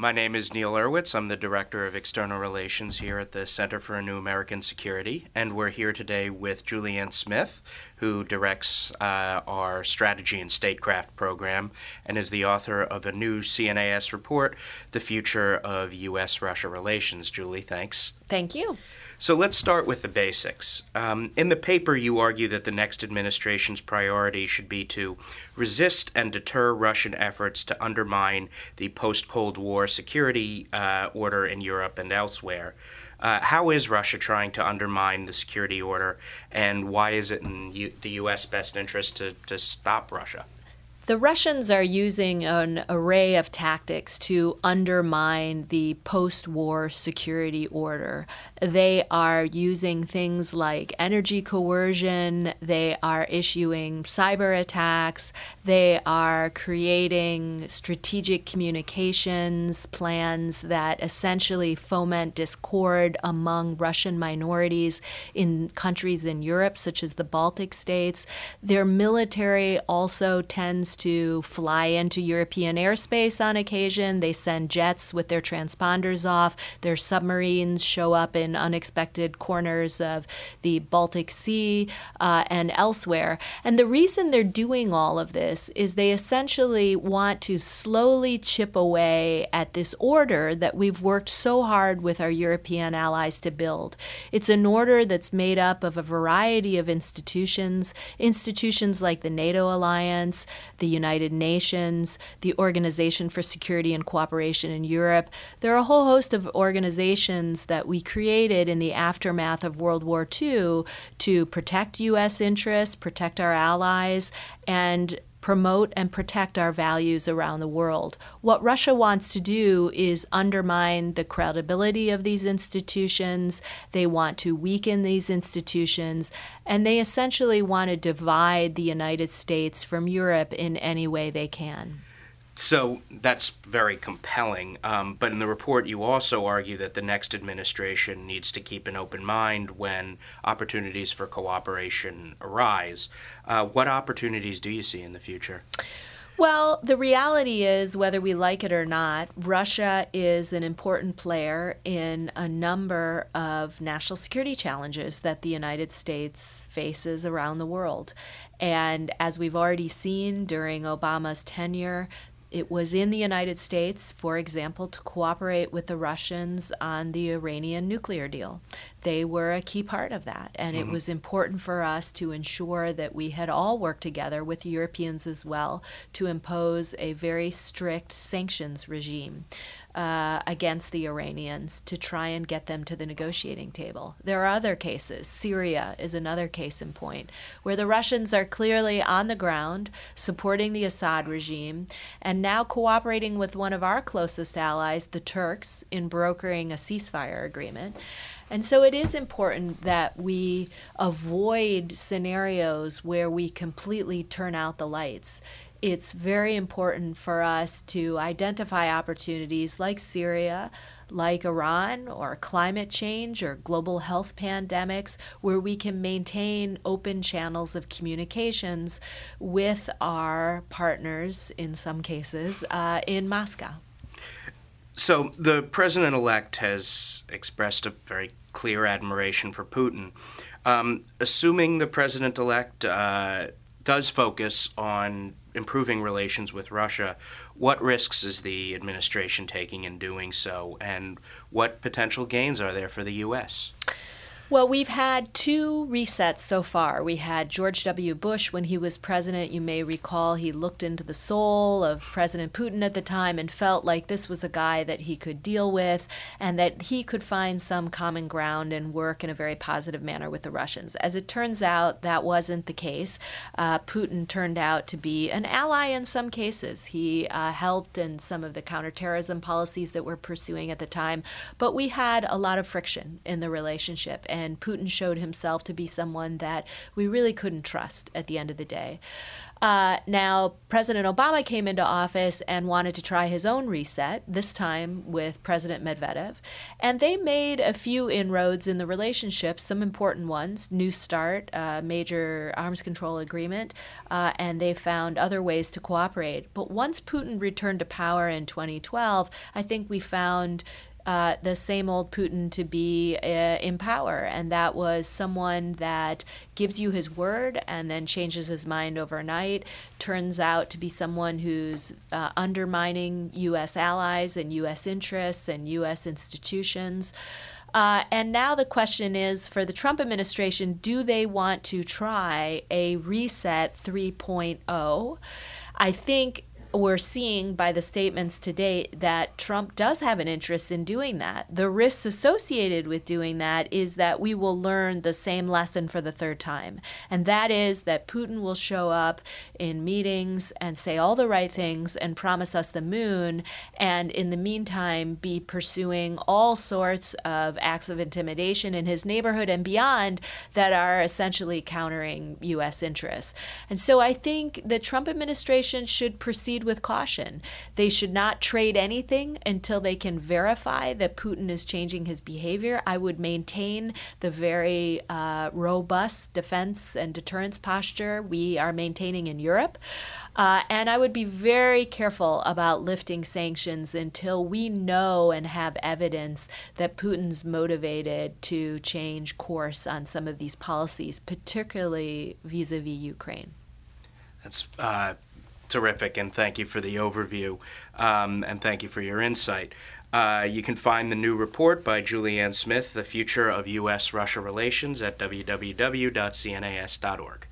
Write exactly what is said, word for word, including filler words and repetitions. My name is Neal Urwitz. I'm the Director of External Relations here at the Center for a New American Security, and we're here today with Julianne Smith, who directs uh, our Strategy and Statecraft program and is the author of a new C N A S report, The Future of U S Russia Relations. Julie, thanks. Thank you. So let's start with the basics. Um, in the paper, you argue that the next administration's priority should be to resist and deter Russian efforts to undermine the post-Cold War security uh, order in Europe and elsewhere. Uh, how is Russia trying to undermine the security order, and why is it in U- the U S best interest to, to stop Russia? The Russians are using an array of tactics to undermine the post-war security order. They are using things like energy coercion, they are issuing cyber attacks, they are creating strategic communications plans that essentially foment discord among Russian minorities in countries in Europe, such as the Baltic states. Their military also tends to to fly into European airspace on occasion. They send jets with their transponders off. Their submarines show up in unexpected corners of the Baltic Sea uh, and elsewhere. And the reason they're doing all of this is they essentially want to slowly chip away at this order that we've worked so hard with our European allies to build. It's an order that's made up of a variety of institutions, institutions like the NATO alliance, the United Nations, the Organization for Security and Cooperation in Europe. There are a whole host of organizations that we created in the aftermath of World War Two to protect U S interests, protect our allies, and promote and protect our values around the world. What Russia wants to do is undermine the credibility of these institutions. They want to weaken these institutions, and they essentially want to divide the United States from Europe in any way they can. So that's very compelling, um, but in the report you also argue that the next administration needs to keep an open mind when opportunities for cooperation arise. Uh, what opportunities do you see in the future? Well, the reality is, whether we like it or not, Russia is an important player in a number of national security challenges that the United States faces around the world. And as we've already seen during Obama's tenure, it was in the United States, for example, to cooperate with the Russians on the Iranian nuclear deal. They were a key part of that, and mm-hmm. it was important for us to ensure that we had all worked together with the Europeans as well to impose a very strict sanctions regime uh, against the Iranians to try and get them to the negotiating table. There are other cases. Syria is another case in point, where the Russians are clearly on the ground supporting the Assad regime and now cooperating with one of our closest allies, the Turks, in brokering a ceasefire agreement. And so it is important that we avoid scenarios where we completely turn out the lights. It's very important for us to identify opportunities like Syria, like Iran, or climate change, or global health pandemics, where we can maintain open channels of communications with our partners, in some cases, uh, in Moscow. So the president-elect has expressed a very clear admiration for Putin. Um, assuming the president-elect uh, does focus on improving relations with Russia, what risks is the administration taking in doing so, and what potential gains are there for the U S? Well, we've had two resets so far. We had George W. Bush when he was president. You may recall he looked into the soul of President Putin at the time and felt like this was a guy that he could deal with and that he could find some common ground and work in a very positive manner with the Russians. As it turns out, that wasn't the case. Uh, Putin turned out to be an ally in some cases. He uh, helped in some of the counterterrorism policies that we're pursuing at the time, but we had a lot of friction in the relationship. And and Putin showed himself to be someone that we really couldn't trust at the end of the day. Uh, now, President Obama came into office and wanted to try his own reset, this time with President Medvedev. And they made a few inroads in the relationship, some important ones, New START, uh, major arms control agreement, uh, and they found other ways to cooperate. But once Putin returned to power in twenty twelve, I think we found Uh, the same old Putin to be uh, in power. And that was someone that gives you his word and then changes his mind overnight, turns out to be someone who's uh, undermining U S allies and U S interests and U S institutions. Uh, and now the question is, for the Trump administration, do they want to try a reset three point oh? I think we're seeing by the statements to date that Trump does have an interest in doing that. The risks associated with doing that is that we will learn the same lesson for the third time. And that is that Putin will show up in meetings and say all the right things and promise us the moon, and in the meantime be pursuing all sorts of acts of intimidation in his neighborhood and beyond that are essentially countering U S interests. And so I think the Trump administration should proceed with caution. They should not trade anything until they can verify that Putin is changing his behavior. I would maintain the very uh, robust defense and deterrence posture we are maintaining in Europe. Uh, and I would be very careful about lifting sanctions until we know and have evidence that Putin's motivated to change course on some of these policies, particularly vis-a-vis Ukraine. That's uh terrific, and thank you for the overview, um, and thank you for your insight. Uh, you can find the new report by Julianne Smith, The Future of U S Russia Relations, at w w w dot c n a s dot org.